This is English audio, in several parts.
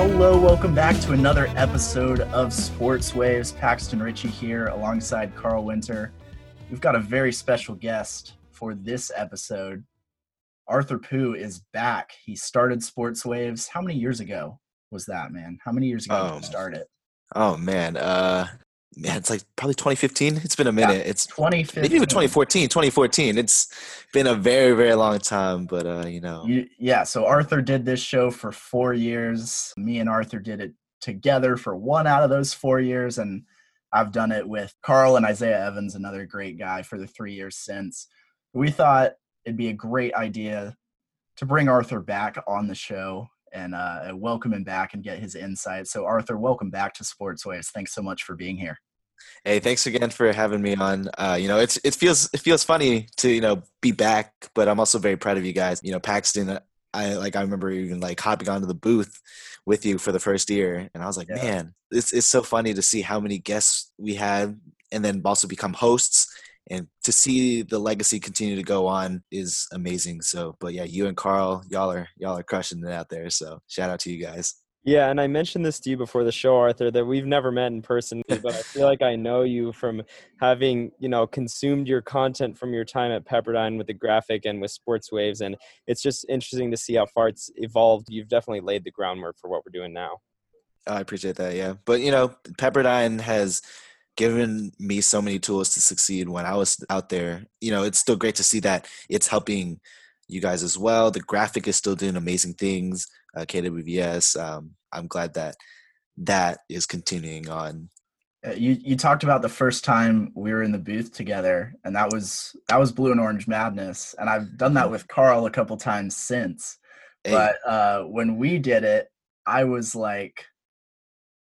Hello, welcome back to another episode of Sports Waves. Paxton Richie here alongside Carl Winter. We've got a very special guest for this episode. Arthur Pooh is back. He started Sports Waves. How many years ago was that, man? How many years ago did you start it? Oh, man. It's like probably 2015. It's been a minute. Yeah, it's 2015. Maybe even 2014. It's been a very, very long time, but So Arthur did this show for 4 years. Me and Arthur did it together for one out of those 4 years, and I've done it with Carl and Isaiah Evans, another great guy, for the 3 years since. We thought it'd be a great idea to bring Arthur back on the show and welcome him back and get his insight. So, Arthur, welcome back to Sports Waves. Thanks so much for being here. Hey, thanks again for having me on. It feels funny to, be back, but I'm also very proud of you guys. Paxton, I remember even hopping onto the booth with you for the first year, and I was like, Man, it's so funny to see how many guests we had and then also become hosts. And to see the legacy continue to go on is amazing. So, but yeah, you and Carl, y'all are crushing it out there. So shout out to you guys. Yeah. And I mentioned this to you before the show, Arthur, that we've never met in person, but I feel like I know you from having, consumed your content from your time at Pepperdine with the graphic and with Sports Waves. And it's just interesting to see how far it's evolved. You've definitely laid the groundwork for what we're doing now. I appreciate that. Yeah. But Pepperdine has given me so many tools to succeed when I was out there. It's still great to see that it's helping you guys as well. The graphic is still doing amazing things, KWVS. I'm glad that is continuing on. You talked about the first time we were in the booth together, and that was Blue and Orange Madness. And I've done that with Carl a couple times since. Hey. But when we did it, I was like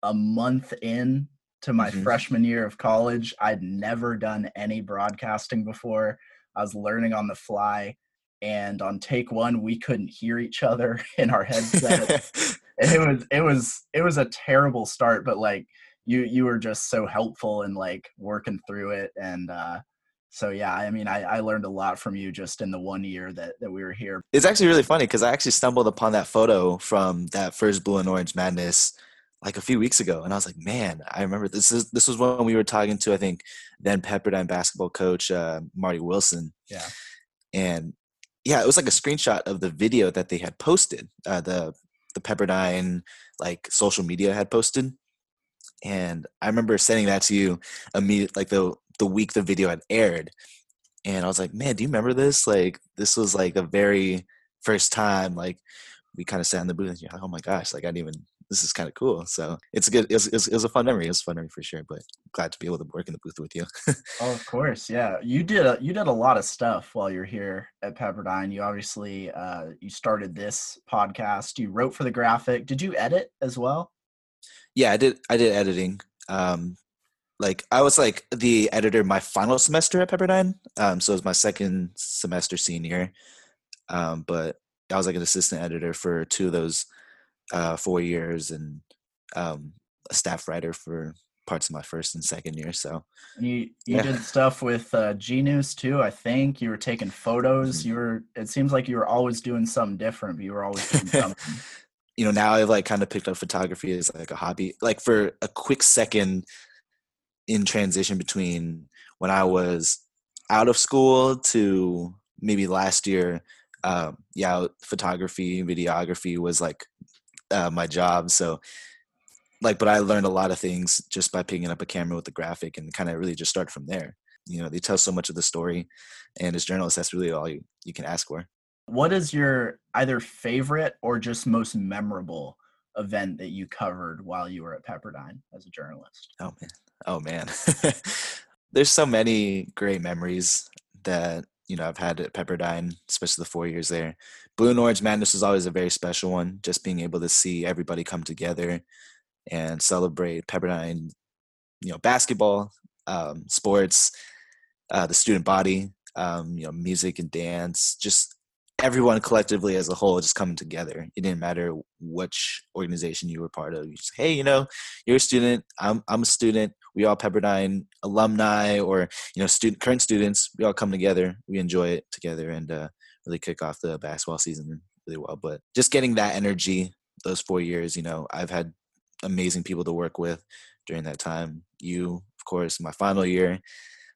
a month in to my freshman year of college. I'd never done any broadcasting before. I was learning on the fly, and on take one, we couldn't hear each other in our headsets. it was a terrible start, but you were just so helpful in working through it. And I learned a lot from you just in the 1 year that we were here. It's actually really funny, because I actually stumbled upon that photo from that first Blue and Orange Madness a few weeks ago. And I was like, man, I remember this was when we were talking to, I think, then Pepperdine basketball coach, Marty Wilson. Yeah. And yeah, it was a screenshot of the video that they had posted, the Pepperdine social media had posted. And I remember sending that to you immediately, the week the video had aired. And I was like, man, do you remember this? This was the very first time, we kind of sat in the booth and you're like, oh my gosh, I didn't even, this is kind of cool. So it was a fun memory. It was a fun memory for sure, but glad to be able to work in the booth with you. Oh, of course. Yeah. You did a lot of stuff while you're here at Pepperdine. You obviously, you started this podcast, you wrote for the graphic. Did you edit as well? Yeah, I did editing. I was the editor my final semester at Pepperdine. So it was my second semester senior. But I was an assistant editor for two of those 4 years, and a staff writer for parts of my first and second year. So you did stuff with G News too. I think you were taking photos. Mm-hmm. It seems like you were always doing something different, but you were always doing something. Now I've kind of picked up photography as a hobby, for a quick second in transition between when I was out of school to maybe last year. Photography, videography was my job. So but I learned a lot of things just by picking up a camera with the graphic and kind of really just start from there. They tell so much of the story, and as journalists, that's really all you can ask for. What is your either favorite or just most memorable event that you covered while you were at Pepperdine as a journalist? Oh man. There's so many great memories that I've had at Pepperdine, especially the 4 years there. Blue and Orange Madness was always a very special one, just being able to see everybody come together and celebrate Pepperdine, basketball, sports, the student body, music and dance, just everyone collectively as a whole just coming together. It didn't matter which organization you were part of. You just, hey, you're a student, I'm a student. We all Pepperdine alumni or, current students, we all come together. We enjoy it together and really kick off the basketball season really well. But just getting that energy those 4 years, you know, I've had amazing people to work with during that time. You, of course, my final year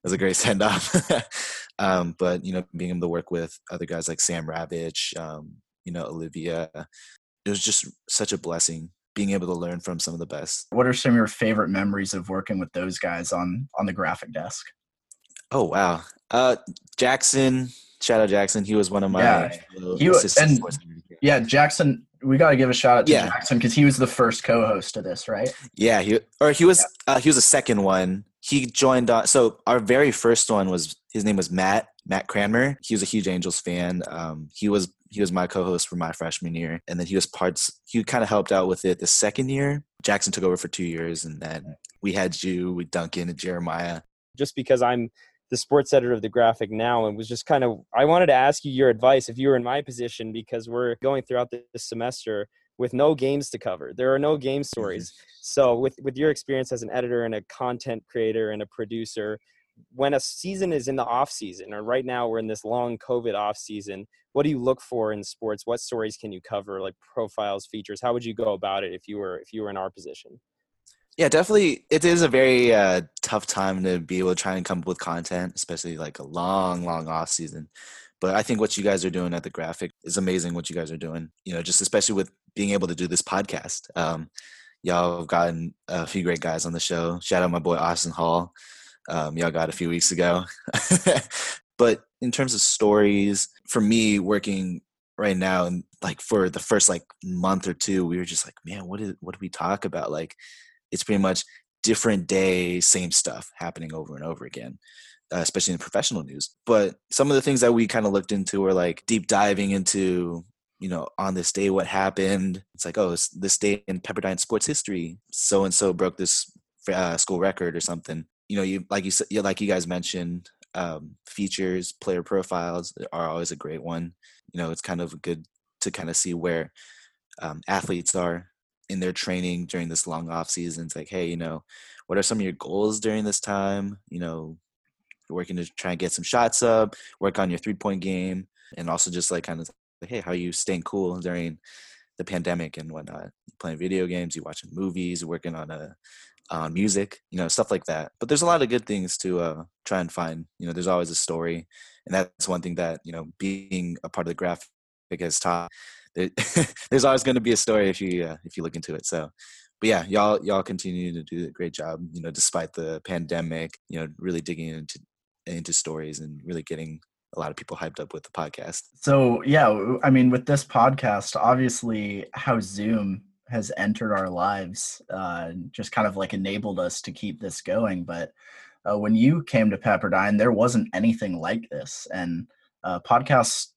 was a great send-off. But, you know, being able to work with other guys like Sam Ravitch, you know, Olivia, it was just such a blessing being able to learn from some of the best. What are some of your favorite memories of working with those guys on the graphic desk? Oh, wow. Jackson, shout out Jackson. He was one of my assistants. Yeah, Jackson, we got to give a shout out to Jackson because he was the first co-host of this, right? Yeah, he was the second one. He joined on. So our very first one was, his name was Matt Cranmer. He was a huge Angels fan. He was my co-host for my freshman year. And then he kind of helped out with it the second year. Jackson took over for 2 years. And then we had you with Duncan and Jeremiah. Just because I'm the sports editor of the graphic now, and was just kind of, I wanted to ask you your advice if you were in my position, because we're going throughout this semester with no games to cover. There are no game stories. So with your experience as an editor and a content creator and a producer, when a season is in the off season, or right now we're in this long COVID off season, what do you look for in sports? What stories can you cover, like profiles, features? How would you go about it if you were in our position? Yeah, definitely. It is a very tough time to be able to try and come up with content, especially like a long, long off season. But I think what you guys are doing at the graphic is amazing. What you guys are doing, you know, just especially with being able to do this podcast. Y'all have gotten a few great guys on the show. Shout out my boy Austin Hall. Y'all got a few weeks ago. But in terms of stories, for me working right now, and like for the first like month or two, we were just like, man, what do we talk about? Like, it's pretty much different day, same stuff happening over and over again, especially in professional news. But some of the things that we kind of looked into were like deep diving into, you know, on this day, what happened. It's like, oh, it's this day in Pepperdine sports history. So-and-so broke this school record or something. You know, like you guys mentioned, features, player profiles are always a great one. You know, it's kind of good to kind of see where athletes are in their training during this long off season. It's like, hey, you know, what are some of your goals during this time? You know, you're working to try and get some shots up, work on your 3-point game, and also just like kind of like, hey, how are you staying cool during the pandemic and whatnot? You're playing video games, you watching movies, working on music, you know, stuff like that. But there's a lot of good things to try and find. You know, there's always a story, and that's one thing that, you know, being a part of the graphic has taught. There's always going to be a story if you look into it. So, but yeah, y'all continue to do a great job, you know, despite the pandemic, you know, really digging into stories and really getting a lot of people hyped up with the podcast. So yeah, I mean, with this podcast, obviously how Zoom has entered our lives, just kind of like enabled us to keep this going. But when you came to Pepperdine, there wasn't anything like this, and podcasts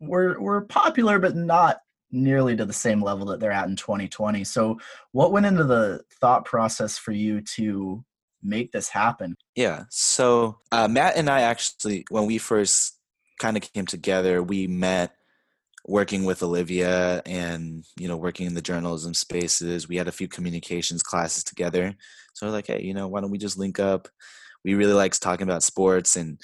were popular, but not nearly to the same level that they're at in 2020. So what went into the thought process for you to make this happen? Yeah. So Matt and I actually, when we first kind of came together, we met working with Olivia and, you know, working in the journalism spaces. We had a few communications classes together. So we're like, hey, you know, why don't we just link up? We really liked talking about sports, and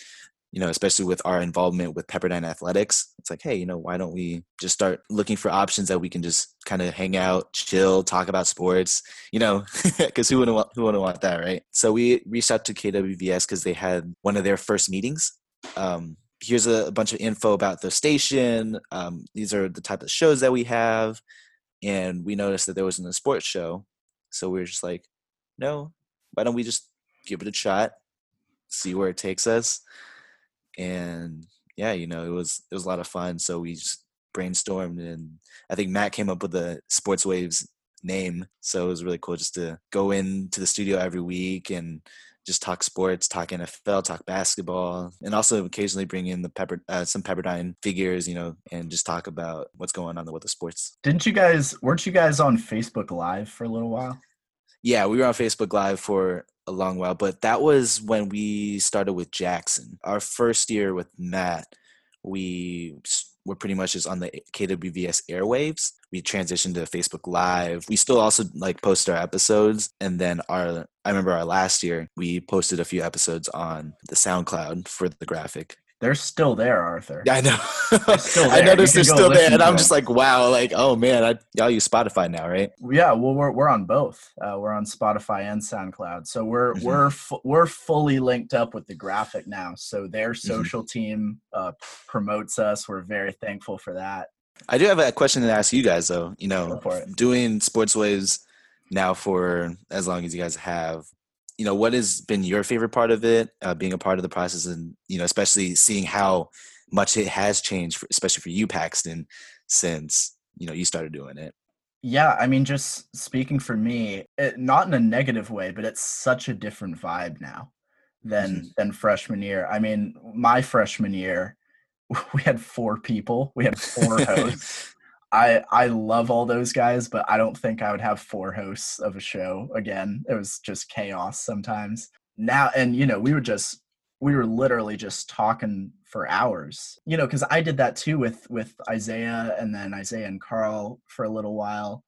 you know, especially with our involvement with Pepperdine Athletics, it's like, hey, you know, why don't we just start looking for options that we can just kind of hang out, chill, talk about sports, you know, because who wouldn't want that, right? So we reached out to KWVS because they had one of their first meetings. Here's a bunch of info about the station. These are the type of shows that we have. And we noticed that there wasn't a sports show. So we were just like, no, why don't we just give it a shot, see where it takes us? And yeah, you know, it was a lot of fun. So we just brainstormed, and I think Matt came up with the Sports Waves name. So it was really cool just to go into the studio every week and just talk sports, talk NFL, talk basketball, and also occasionally bring in some Pepperdine figures, you know, and just talk about what's going on with the sports. Weren't you guys on Facebook Live for a little while? Yeah, we were on Facebook Live for a long while, but that was when we started with Jackson. Our first year with Matt, we were pretty much just on the KWVS airwaves. We transitioned to Facebook Live. We still also like post our episodes, and then I remember our last year we posted a few episodes on the SoundCloud for the graphic. They're still there, Arthur. I know. They're still there. I noticed they're still there, and I'm just like, wow, like, oh man, y'all use Spotify now, right? Yeah, well, we're on both. We're on Spotify and SoundCloud, so we're fully linked up with the Graphic now. So their social team promotes us. We're very thankful for that. I do have a question to ask you guys, though. You know, doing Sports Waves now for as long as you guys have. You know, what has been your favorite part of it, being a part of the process, and, you know, especially seeing how much it has changed, especially for you, Paxton, since, you know, you started doing it? Yeah, I mean, just speaking for me, not in a negative way, but it's such a different vibe now than freshman year. I mean, my freshman year, we had four people. We had four hosts. I love all those guys, but I don't think I would have four hosts of a show again. It was just chaos sometimes. Now, and, you know, we were literally just talking for hours, you know, because I did that too with Isaiah, and then Isaiah and Carl for a little while.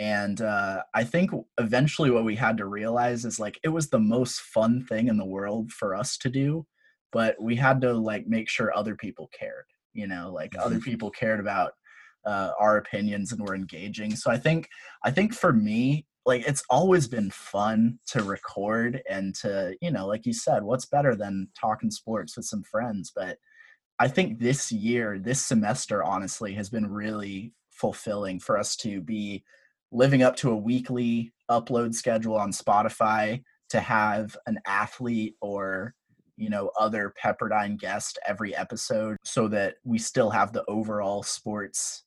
And I think eventually what we had to realize is, like, it was the most fun thing in the world for us to do, but we had to, like, make sure other people cared, you know, like other people cared about our opinions and we're engaging. So I think for me, like, it's always been fun to record and to, you know, like you said, what's better than talking sports with some friends? But I think this year, this semester, honestly, has been really fulfilling for us to be living up to a weekly upload schedule on Spotify, to have an athlete or, you know, other Pepperdine guest every episode, so that we still have the overall sports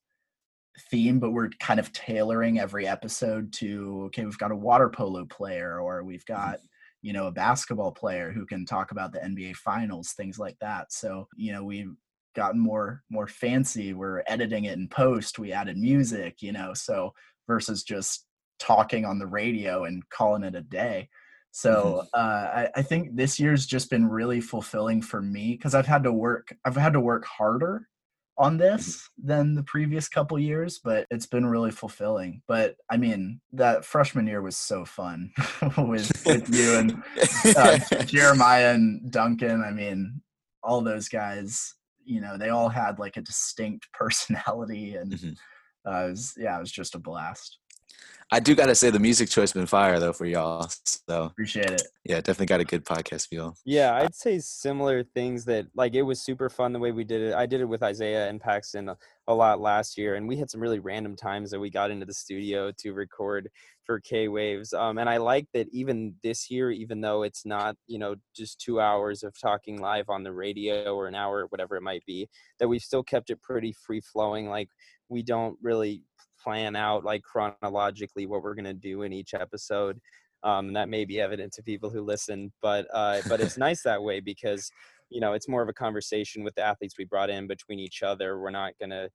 theme, but we're kind of tailoring every episode to, okay, we've got a water polo player, or we've got, you know, a basketball player who can talk about the NBA finals, things like that. So, you know, we've gotten more fancy. We're editing it in post. We added music, you know, so versus just talking on the radio and calling it a day. So I think this year's just been really fulfilling for me, because I've had to work harder on this than the previous couple years, but it's been really fulfilling. But I mean, that freshman year was so fun with you and Jeremiah and Duncan. I mean, all those guys, you know, they all had like a distinct personality, and it was just a blast. I do gotta say, the music choice been fire though for y'all. So appreciate it. Yeah, definitely got a good podcast feel. Yeah, I'd say similar things, that like it was super fun the way we did it. I did it with Isaiah and Paxton a lot last year, and we had some really random times that we got into the studio to record for K-Waves. And I like that even this year, even though it's not, you know, just 2 hours of talking live on the radio or an hour, whatever it might be, that we've still kept it pretty free flowing. Like, we don't really plan out like chronologically what we're going to do in each episode. That may be evident to people who listen, but it's nice that way, because, you know, it's more of a conversation with the athletes we brought in between each other. We're not going to,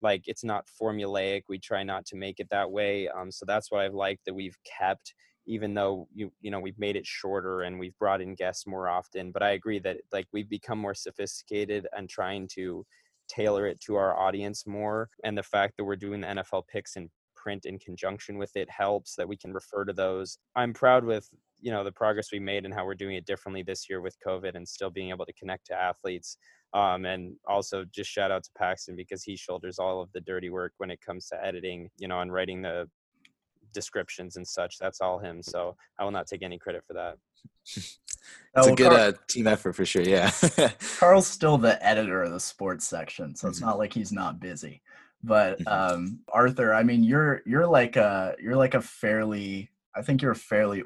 like, it's not formulaic. We try not to make it that way. So that's what I've liked that we've kept, even though, you know, we've made it shorter and we've brought in guests more often. But I agree that, like, we've become more sophisticated and trying to tailor it to our audience more, and the fact that we're doing the NFL picks in print in conjunction with it helps, that we can refer to those. I'm proud with, you know, the progress we made and how we're doing it differently this year with COVID and still being able to connect to athletes. And also just shout out to Paxton, because he shoulders all of the dirty work when it comes to editing, you know, and writing the descriptions and such. That's all him, so I will not take any credit for that. It's a good team effort for sure. Yeah. Carl's still the editor of the sports section, so it's not like he's not busy. But Arthur, I mean, you're a fairly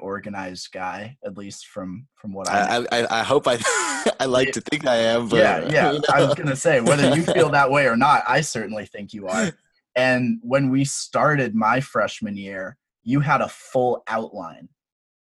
organized guy, at least from what I hope I like to think I am. But, yeah. You know. I was gonna say, whether you feel that way or not, I certainly think you are. And when we started my freshman year, you had a full outline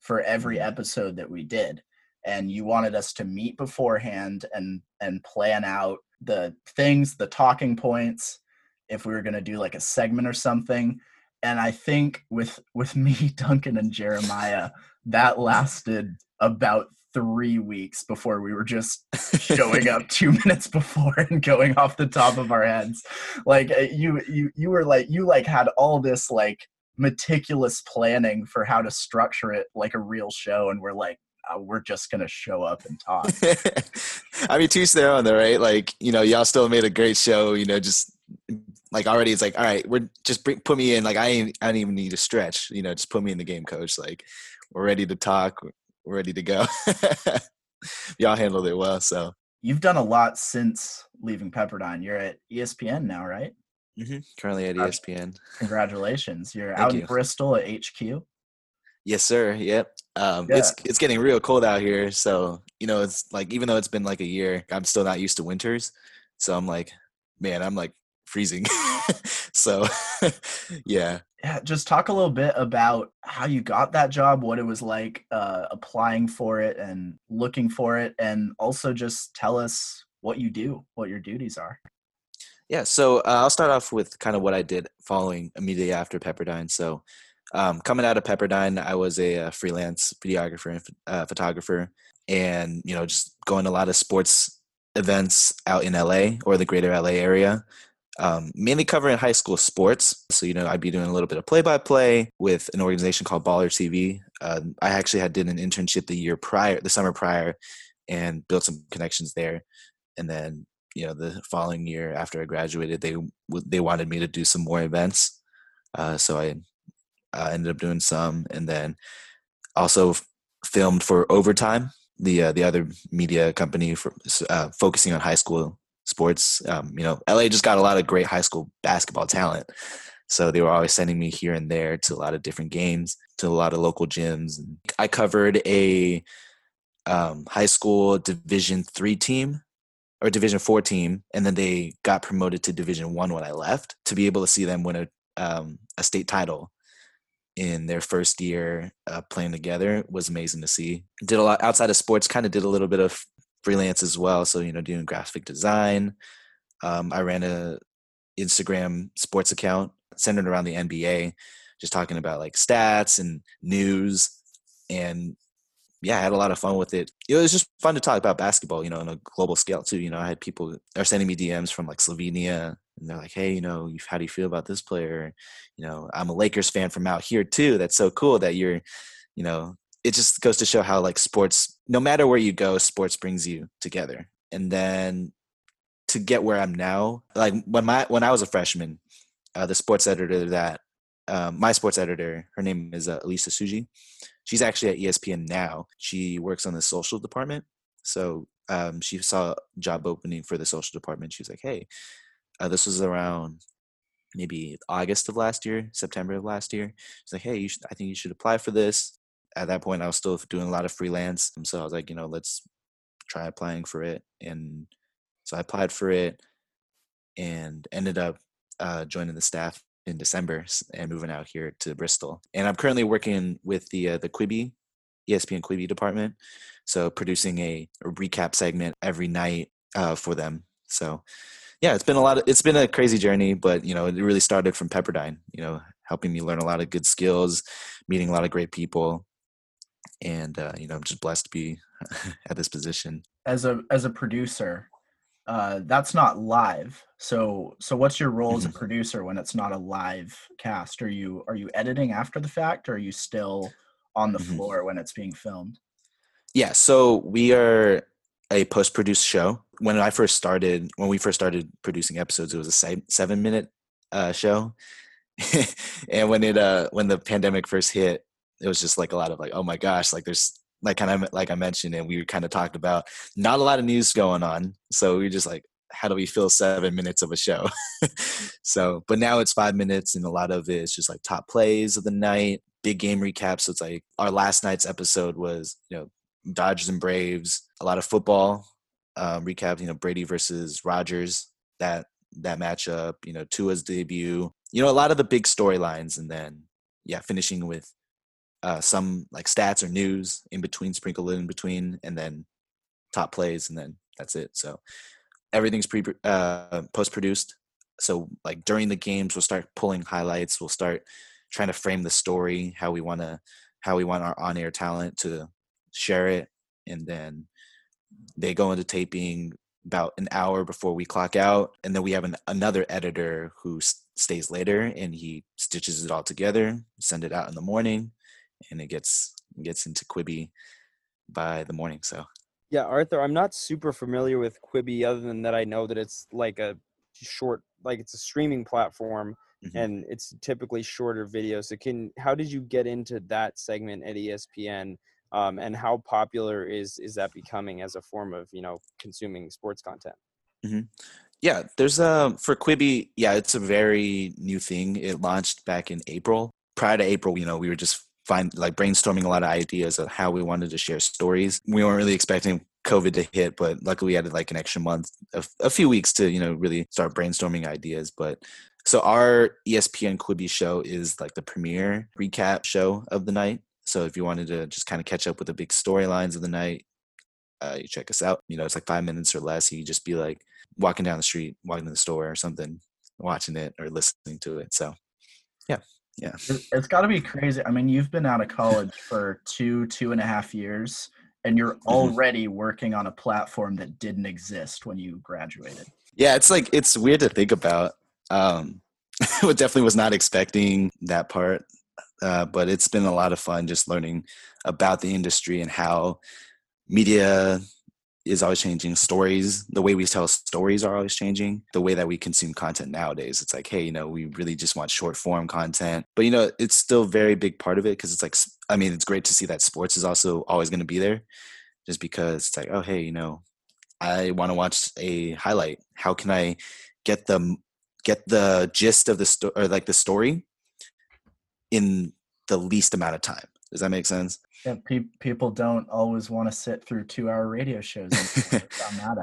for every episode that we did. And you wanted us to meet beforehand and plan out the things, the talking points, if we were going to do like a segment or something. And I think with me, Duncan, and Jeremiah, that lasted about 3 weeks before we were just showing up 2 minutes before and going off the top of our heads. Like, you were like, you like had all this like meticulous planning for how to structure it like a real show, and we're like, we're just going to show up and talk. I mean, to their own, though, right? Like, you know, y'all still made a great show, you know, just like already it's like, all right, we're just put me in. Like, I didn't even need to stretch, you know, just put me in the game, coach. Like, we're ready to talk. We're ready to go. Y'all handled it well. So you've done a lot since leaving Pepperdine. You're at ESPN now, right? Mm-hmm. Currently at ESPN. Congratulations. You're out in Bristol at HQ. Yes, sir. Yep. Yeah. It's getting real cold out here. So, you know, it's like, even though it's been like a year, I'm still not used to winters. So I'm like, man, I'm like freezing. So, yeah. Yeah. Just talk a little bit about how you got that job, what it was like applying for it and looking for it. And also just tell us what you do, what your duties are. Yeah. So I'll start off with kind of what I did following immediately after Pepperdine. So coming out of Pepperdine, I was a freelance videographer and photographer, and, you know, just going to a lot of sports events out in LA or the greater LA area, mainly covering high school sports. So, you know, I'd be doing a little bit of play-by-play with an organization called Baller TV. I actually did an internship the summer prior, and built some connections there. And then, you know, the following year after I graduated, they wanted me to do some more events. So I ended up doing some, and then also filmed for Overtime, the other media company for focusing on high school sports. You know, LA just got a lot of great high school basketball talent, so they were always sending me here and there to a lot of different games, to a lot of local gyms. I covered a high school Division III team, or Division IV team, and then they got promoted to Division I when I left, to be able to see them win a state title in their first year playing together. Was amazing to see. Did a lot outside of sports, kind of did a little bit of freelance as well. So, you know, doing graphic design. I ran an Instagram sports account centered around the NBA, just talking about like stats and news. And yeah, I had a lot of fun with it. It was just fun to talk about basketball, you know, on a global scale too. You know, I had people are sending me DMs from like Slovenia, and they're like, hey, you know, how do you feel about this player? You know, I'm a Lakers fan from out here too. That's so cool that you're, you know, it just goes to show how like sports, no matter where you go, sports brings you together. And then to get where I'm now, like when I was a freshman, the sports editor that, my sports editor, her name is Elisa Suji. She's actually at ESPN now. She works on the social department. So she saw a job opening for the social department. She was like, hey, this was around maybe September of last year. She's like, hey, I think you should apply for this. At that point, I was still doing a lot of freelance. And so I was like, you know, let's try applying for it. And so I applied for it and ended up joining the staff in December and moving out here to Bristol. And I'm currently working with the Quibi, ESPN Quibi department. So producing a recap segment every night for them. So yeah, it's been a crazy journey, but you know, it really started from Pepperdine, you know, helping me learn a lot of good skills, meeting a lot of great people. And you know, I'm just blessed to be at this position. As a producer, that's not live. So what's your role as a producer when it's not a live cast? Are you editing after the fact, or are you still on the floor when it's being filmed? Yeah, so we are a post-produced show. When we first started producing episodes, it was a 7-minute show. And when the pandemic first hit, it was just like a lot of like, oh my gosh, like there's like, kind of like I mentioned, and we kind of talked about not a lot of news going on. So we just like, how do we fill 7 minutes of a show? So, but now it's 5 minutes, and a lot of it's just like top plays of the night, big game recaps. So it's like our last night's episode was, you know, Dodgers and Braves, a lot of football recaps, you know, Brady versus Rodgers, that matchup, you know, Tua's debut, you know, a lot of the big storylines. And then, yeah, finishing with some like stats or news in between, sprinkled in between, and then top plays, and then that's it. So everything's post-produced. So like during the games, we'll start pulling highlights. We'll start trying to frame the story, how we want our on-air talent to share it. And then they go into taping about an hour before we clock out. And then we have another editor who stays later, and he stitches it all together, send it out in the morning. And it gets into Quibi by the morning. So yeah, Arthur, I'm not super familiar with Quibi other than that I know that it's like a short, like it's a streaming platform, mm-hmm. and it's typically shorter videos. So how did you get into that segment at ESPN? And how popular is that becoming as a form of, you know, consuming sports content? Mm-hmm. Yeah, there's for Quibi, yeah, it's a very new thing. It launched back in April. Prior to April, you know, we were just brainstorming a lot of ideas of how we wanted to share stories. We weren't really expecting COVID to hit, but luckily we had an extra month, a few weeks to, you know, really start brainstorming ideas. But so our ESPN Quibi show is like the premiere recap show of the night. So if you wanted to just kind of catch up with the big storylines of the night, you check us out. You know, it's 5 minutes or less. You just be walking down the street, walking to the store or something, watching it or listening to it. So, yeah. It's got to be crazy. I mean, you've been out of college for two and a half years, and you're already working on a platform that didn't exist when you graduated. Yeah, it's weird to think about. I definitely was not expecting that part. But it's been a lot of fun just learning about the industry and how media is always changing. Stories, the way we tell stories are always changing. The way that we consume content nowadays, it's like, hey, you know, we really just want short form content. But, you know, it's still a very big part of it because it's it's great to see that sports is also always going to be there just because it's like, oh, hey, you know, I want to watch a highlight. How can I get the gist of the story or the story in the least amount of time? Does that make sense? Yeah, people don't always want to sit through 2-hour radio shows. I found that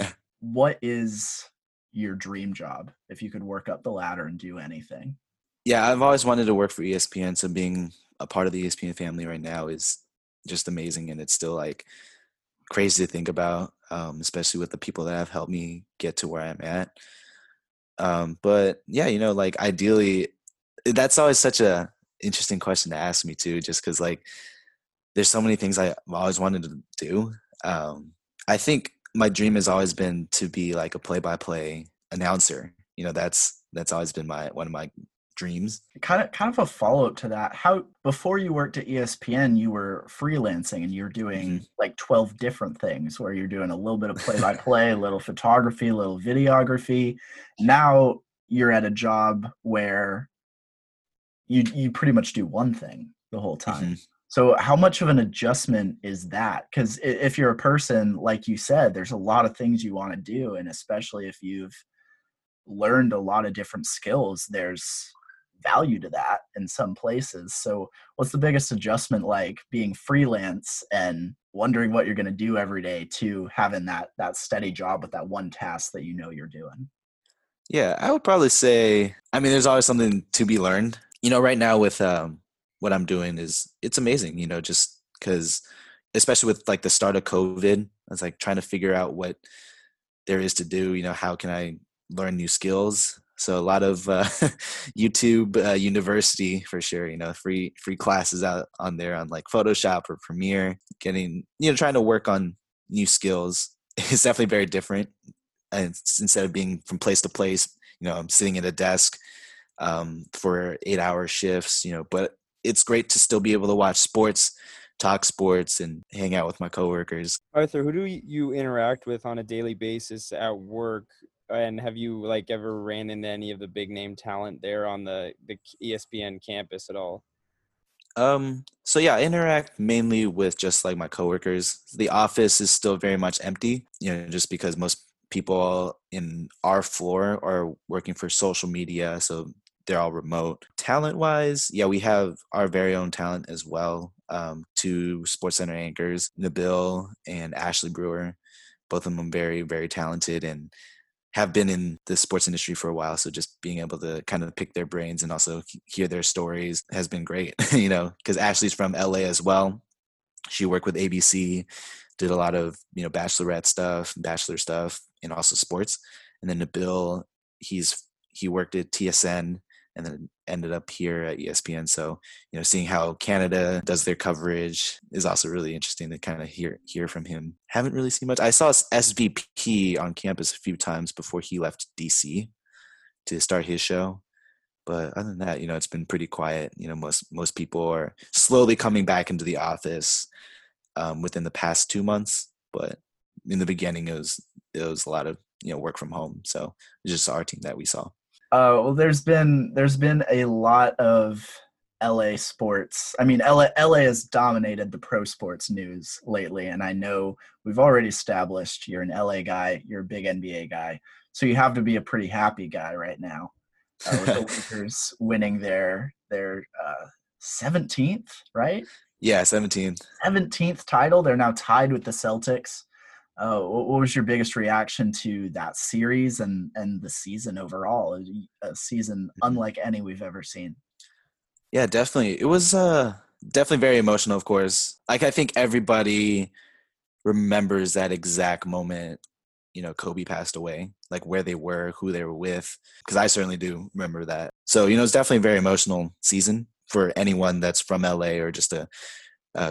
out. What is your dream job if you could work up the ladder and do anything? Yeah, I've always wanted to work for ESPN. So being a part of the ESPN family right now is just amazing. And it's still crazy to think about, especially with the people that have helped me get to where I'm at. But yeah, you know, ideally, that's always such an interesting question to ask me too, just because there's so many things I've always wanted to do. I think my dream has always been to be a play-by-play announcer. You know, that's always been one of my dreams. Kind of a follow-up to that. How, before you worked at ESPN, you were freelancing and you were doing 12 different things where you're doing a little bit of play-by-play, a little photography, a little videography. Now you're at a job where you pretty much do one thing the whole time. Mm-hmm. So how much of an adjustment is that? Because if you're a person, like you said, there's a lot of things you want to do. And especially if you've learned a lot of different skills, there's value to that in some places. So what's the biggest adjustment being freelance and wondering what you're going to do every day to having that steady job with that one task that you know you're doing? Yeah, I would probably say, there's always something to be learned. You know, right now with what I'm doing is it's amazing, you know, just because especially with the start of COVID, I was trying to figure out what there is to do, you know, how can I learn new skills? So a lot of YouTube university for sure, you know, free classes out on there on Photoshop or Premiere, trying to work on new skills. It's definitely very different. And instead of being from place to place, you know, I'm sitting at a desk for 8-hour shifts, you know, but it's great to still be able to watch sports, talk sports, and hang out with my coworkers. Arthur, who do you interact with on a daily basis at work? And have you ever ran into any of the big name talent there on the ESPN campus at all? So yeah, I interact mainly with just my coworkers. The office is still very much empty, you know, just because most people in our floor are working for social media. So they're all remote. Talent wise, yeah, we have our very own talent as well. 2 SportsCenter anchors, Nabil and Ashley Brewer. Both of them very, very talented and have been in the sports industry for a while. So just being able to kind of pick their brains and also hear their stories has been great, you know, because Ashley's from LA as well. She worked with ABC, did a lot of, you know, bachelorette stuff, bachelor stuff, and also sports. And then Nabil, he worked at TSN and then ended up here at ESPN. So, you know, seeing how Canada does their coverage is also really interesting to kind of hear from him. Haven't really seen much. I saw SVP on campus a few times before he left DC to start his show. But other than that, you know, it's been pretty quiet. You know, most people are slowly coming back into the office. within the past 2 months, but in the beginning it was a lot of, work from home. So it was just our team that we saw. Well, there's been a lot of LA sports. I mean, LA has dominated the pro sports news lately. And I know we've already established you're an LA guy, you're a big NBA guy. So you have to be a pretty happy guy right now. With the Lakers winning their 17th, right? Yeah, 17th title. They're now tied with the Celtics. What was your biggest reaction to that series and the season overall? A season unlike any we've ever seen. Yeah, definitely. It was definitely very emotional, of course. Like, I think everybody remembers that exact moment, Kobe passed away, like where they were, who they were with, because I certainly do remember that. So, it's definitely a very emotional season for anyone that's from LA or just a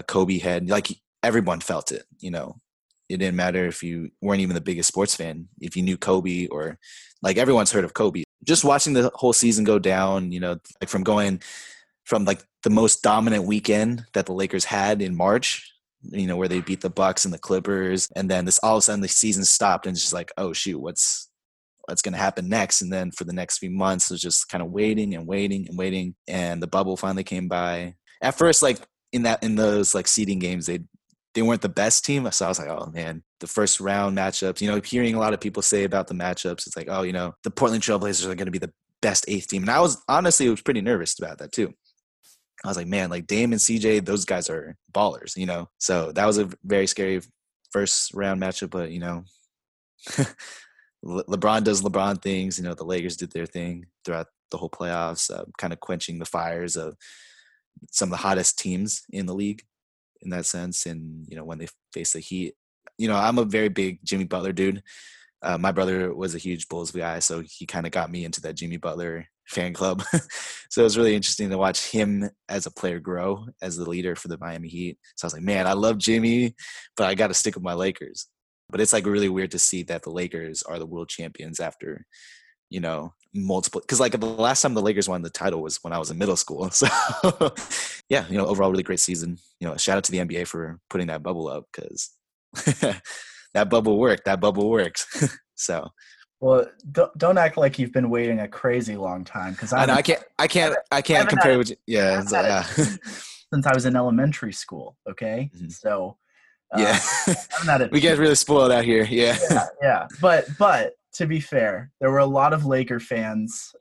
Kobe head. Like, everyone felt it, It didn't matter if you weren't even the biggest sports fan. If you knew Kobe or like everyone's heard of Kobe. Just watching the whole season go down, like from the most dominant weekend that the Lakers had in March, where they beat the Bucks and the Clippers. And then this all of a sudden the season stopped and it's just like, oh shoot, what's going to happen next? And then for the next few months, it was just kind of waiting and waiting and waiting. And the bubble finally came by. At first, like in those like seeding games, they weren't the best team. So I was like, oh man, the first round matchups, hearing a lot of people say about the matchups, it's like, oh, the Portland Trailblazers are going to be the best eighth team. And I was honestly pretty nervous about that too. I was like, man, like Dame and CJ, those guys are ballers, So that was a very scary first round matchup, but LeBron does LeBron things. The Lakers did their thing throughout the whole playoffs, kind of quenching the fires of some of the hottest teams in the league in that sense. And, when they face the Heat, I'm a very big Jimmy Butler dude. My brother was a huge Bulls guy, so he kind of got me into that Jimmy Butler fan club. So it was really interesting to watch him as a player grow as the leader for the Miami Heat. So I was like, man, I love Jimmy, but I got to stick with my Lakers. But it's like really weird to see that the Lakers are the world champions after, multiple, because like the last time the Lakers won the title was when I was in middle school. So yeah, overall really great season. Shout out to the NBA for putting that bubble up, because that bubble worked. So. Well, don't act like you've been waiting a crazy long time, because I can't compare with you. Yeah, so, yeah. Since I was in elementary school. Okay. Mm-hmm. So yeah, I'm not we get really spoiled out here. Yeah. Yeah. But to be fair, there were a lot of Laker fans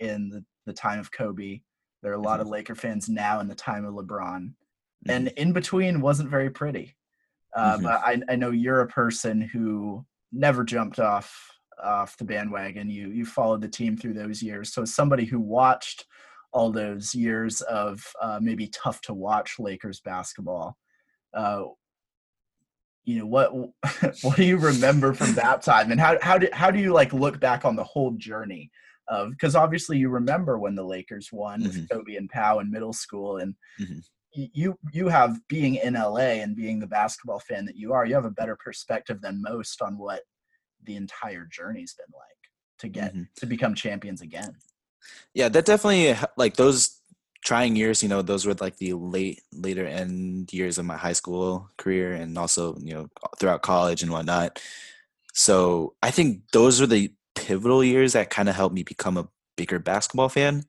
in the time of Kobe. There are a lot mm-hmm. of Laker fans now in the time of LeBron, mm-hmm. and in between wasn't very pretty. Mm-hmm. But I know you're a person who never jumped off the bandwagon. You followed the team through those years. So as somebody who watched all those years of maybe tough to watch Lakers basketball, what do you remember from that time? And how do you like look back on the whole journey of, because obviously you remember when the Lakers won mm-hmm. with Kobe and Powell in middle school, and mm-hmm. you have, being in LA and being the basketball fan that you are, you have a better perspective than most on what the entire journey's been like to get mm-hmm. to become champions again. Yeah, that definitely, like those trying years, those were like the later end years of my high school career, and also, throughout college and whatnot. So I think those were the pivotal years that kind of helped me become a bigger basketball fan.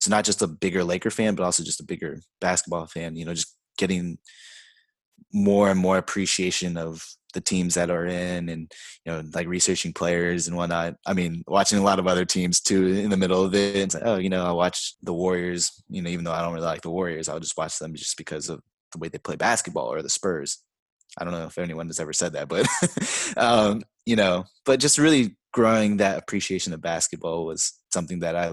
So not just a bigger Laker fan, but also just a bigger basketball fan, just getting more and more appreciation of the teams that are in, and like researching players and whatnot. I mean, watching a lot of other teams too in the middle of it. It's like, oh, I watch the Warriors, even though I don't really like the Warriors, I'll just watch them just because of the way they play basketball, or the Spurs. I don't know if anyone has ever said that, but but just really growing that appreciation of basketball was something that I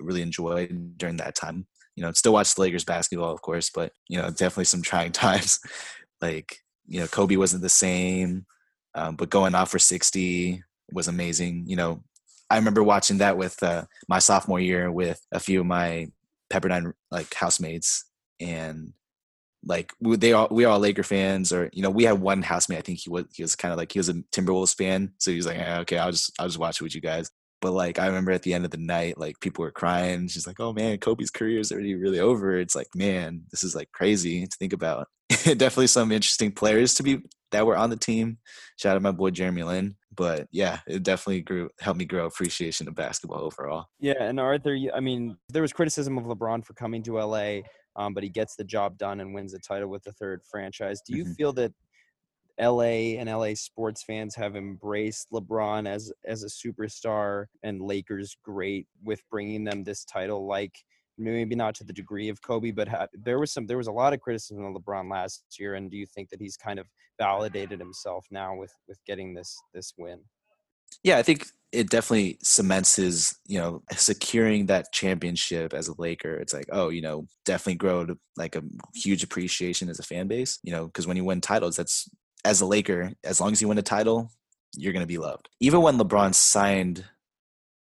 really enjoyed during that time. Still watch the Lakers basketball, of course, but definitely some trying times. Like, Kobe wasn't the same, but going off for 60 was amazing. I remember watching that with my sophomore year with a few of my Pepperdine like housemates, and like we all Laker fans, or we had one housemate. I think he was kind of like, he was a Timberwolves fan, so he was like, eh, okay, I'll just watch it with you guys. But like I remember at the end of the night, like people were crying. She's like, oh man, Kobe's career is already really over. It's like, man, this is like crazy to think about. definitely some interesting players to be that were on the team. Shout out my boy Jeremy Lin. But yeah, it definitely helped me grow appreciation of basketball overall. Yeah, and Arthur, I mean, there was criticism of LeBron for coming to LA, but he gets the job done and wins the title with the third franchise. Do you feel that LA and LA sports fans have embraced LeBron as a superstar and Lakers great with bringing them this title, like maybe not to the degree of Kobe, but there was a lot of criticism of LeBron last year, and do you think that he's kind of validated himself now with getting this win? Yeah, I think it definitely cements his, securing that championship as a Laker. It's like, oh, definitely grow to like a huge appreciation as a fan base, because when you win titles, that's, as a Laker, as long as you win a title, you're going to be loved. Even when LeBron signed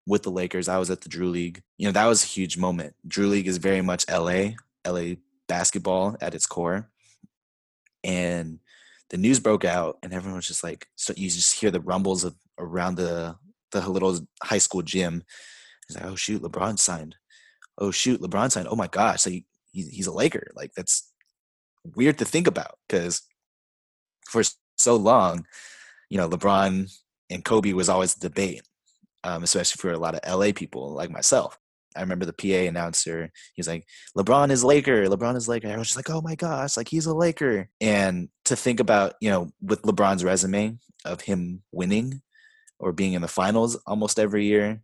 with the Lakers, I was at the Drew League. That was a huge moment. Drew League is very much LA basketball at its core. And the news broke out, and everyone was just like, so you just hear the rumbles of around the little high school gym. It's like, oh, shoot, LeBron signed. Oh, my gosh. So he's a Laker. Like, that's weird to think about because for so long, LeBron and Kobe was always a debate, especially for a lot of LA people like myself. I remember the PA announcer, he was like, LeBron is Laker. LeBron is Laker. I was just like, oh my gosh, like he's a Laker. And to think about, with LeBron's resume of him winning or being in the finals almost every year,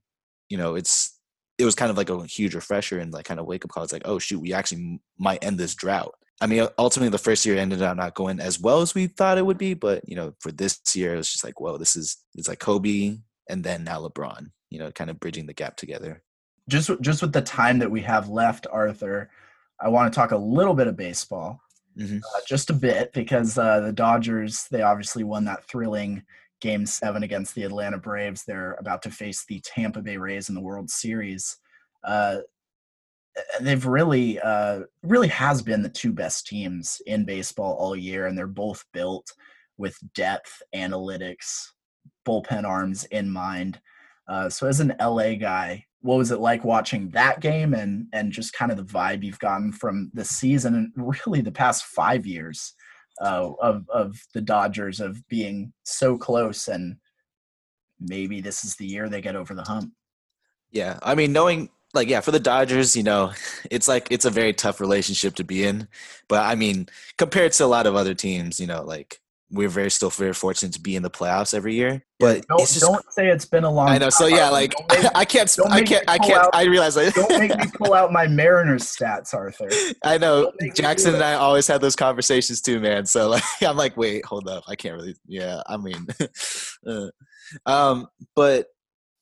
it was kind of like a huge refresher and like kind of wake up call. It's like, oh shoot, we actually might end this drought. I mean, ultimately, the first year ended up not going as well as we thought it would be. But, for this year, it was just like, whoa, it's like Kobe and then now LeBron, kind of bridging the gap together. Just with the time that we have left, Arthur, I want to talk a little bit of baseball, just a bit, because the Dodgers, they obviously won that thrilling Game 7 against the Atlanta Braves. They're about to face the Tampa Bay Rays in the World Series. They've really has been the two best teams in baseball all year, and they're both built with depth, analytics, bullpen arms in mind. So as an LA guy, what was it like watching that game and just kind of the vibe you've gotten from the season and really the past 5 years of the Dodgers of being so close, and maybe this is the year they get over the hump? Yeah, I mean, knowing – like, yeah, for the Dodgers, it's like it's a very tough relationship to be in. But, I mean, compared to a lot of other teams, we're very fortunate to be in the playoffs every year. But don't say it's been a long time. I know. So, yeah, like, I can't. I realize. Like, don't make me pull out my Mariners stats, Arthur. I know. Jackson and I always had those conversations too, man. So, like, I'm like, wait, hold up. I can't really. Yeah, I mean. But,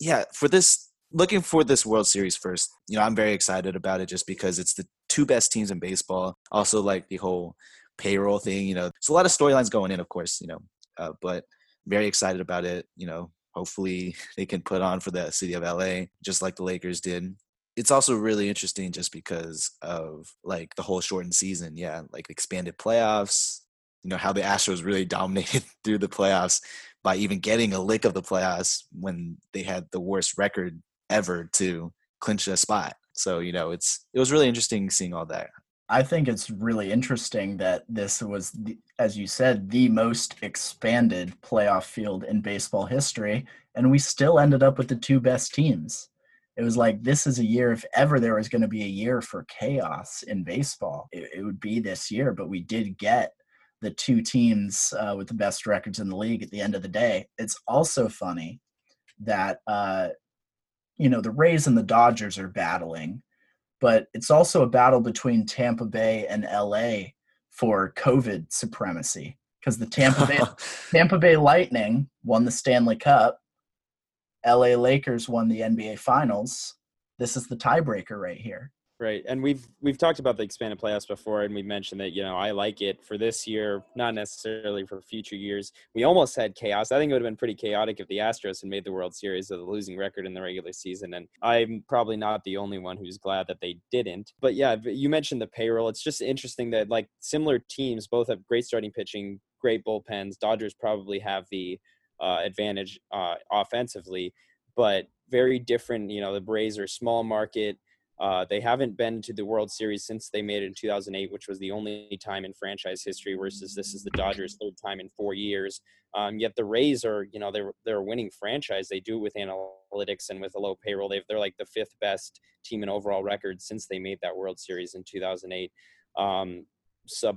yeah, for this. Looking for this World Series first, I'm very excited about it just because it's the two best teams in baseball. Also, like the whole payroll thing, there's a lot of storylines going in, of course, but very excited about it. Hopefully they can put on for the city of LA, just like the Lakers did. It's also really interesting just because of like the whole shortened season. Yeah. Like expanded playoffs, how the Astros really dominated through the playoffs by even getting a lick of the playoffs when they had the worst record ever to clinch a spot. So, it was really interesting seeing all that. I think it's really interesting that this was, as you said, the most expanded playoff field in baseball history, and we still ended up with the two best teams. It was like, this is a year, if ever there was going to be a year for chaos in baseball, it would be this year, but we did get the two teams with the best records in the league at the end of the day. It's also funny that, the Rays and the Dodgers are battling, but it's also a battle between Tampa Bay and LA for COVID supremacy, because the Tampa Bay Lightning won the Stanley Cup. LA Lakers won the NBA Finals. This is the tiebreaker right here. Right. And we've talked about the expanded playoffs before, and we mentioned that, I like it for this year, not necessarily for future years. We almost had chaos. I think it would have been pretty chaotic if the Astros had made the World Series with a losing record in the regular season. And I'm probably not the only one who's glad that they didn't. But yeah, you mentioned the payroll. It's just interesting that like similar teams both have great starting pitching, great bullpens. Dodgers probably have the advantage offensively, but very different. The Braves are small market. They haven't been to the World Series since they made it in 2008, which was the only time in franchise history, versus this is the Dodgers' third time in 4 years. Yet the Rays are, you know, they're a winning franchise. They do it with analytics and with a low payroll. They're like the fifth best team in overall record since they made that World Series in 2008.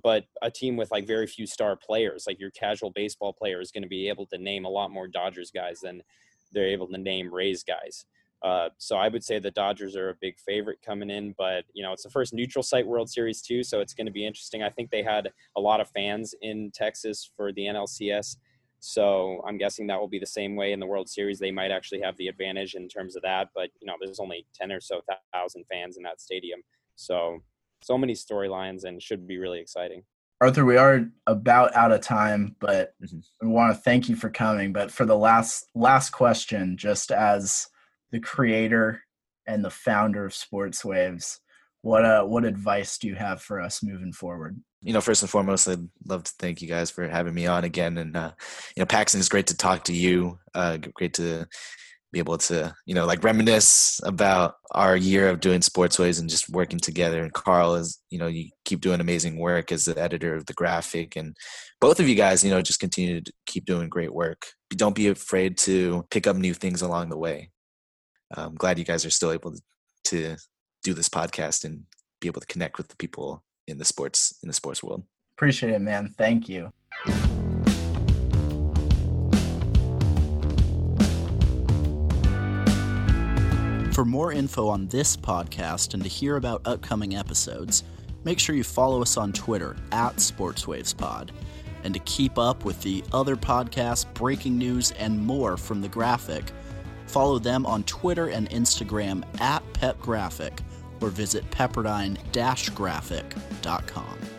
But a team with like very few star players, like your casual baseball player is going to be able to name a lot more Dodgers guys than they're able to name Rays guys. So I would say the Dodgers are a big favorite coming in, but you know, it's the first neutral site World Series too. So it's going to be interesting. I think they had a lot of fans in Texas for the NLCS. So I'm guessing that will be the same way in the World Series. They might actually have the advantage in terms of that, but you know, there's only 10 or so thousand fans in that stadium. So many storylines, and should be really exciting. Arthur, we are about out of time, but we want to thank you for coming. But for the last question, just as the creator and the founder of Sports Waves, what advice do you have for us moving forward? You know, first and foremost, I'd love to thank you guys for having me on again. And, you know, Paxton, it's great to talk to you. Great to be able to, you know, like reminisce about our year of doing Sports Waves and just working together. And Carl is, you know, you keep doing amazing work as the editor of the graphic, and both of you guys, you know, just continue to keep doing great work. Don't be afraid to pick up new things along the way. I'm glad you guys are still able to do this podcast and be able to connect with the people in the sports world. Appreciate it, man. Thank you. For more info on this podcast and to hear about upcoming episodes, make sure you follow us on Twitter @SportsWavesPod. And to keep up with the other podcasts, breaking news, and more from the graphic, follow them on Twitter and Instagram @PepGraphic or visit pepperdine-graphic.com.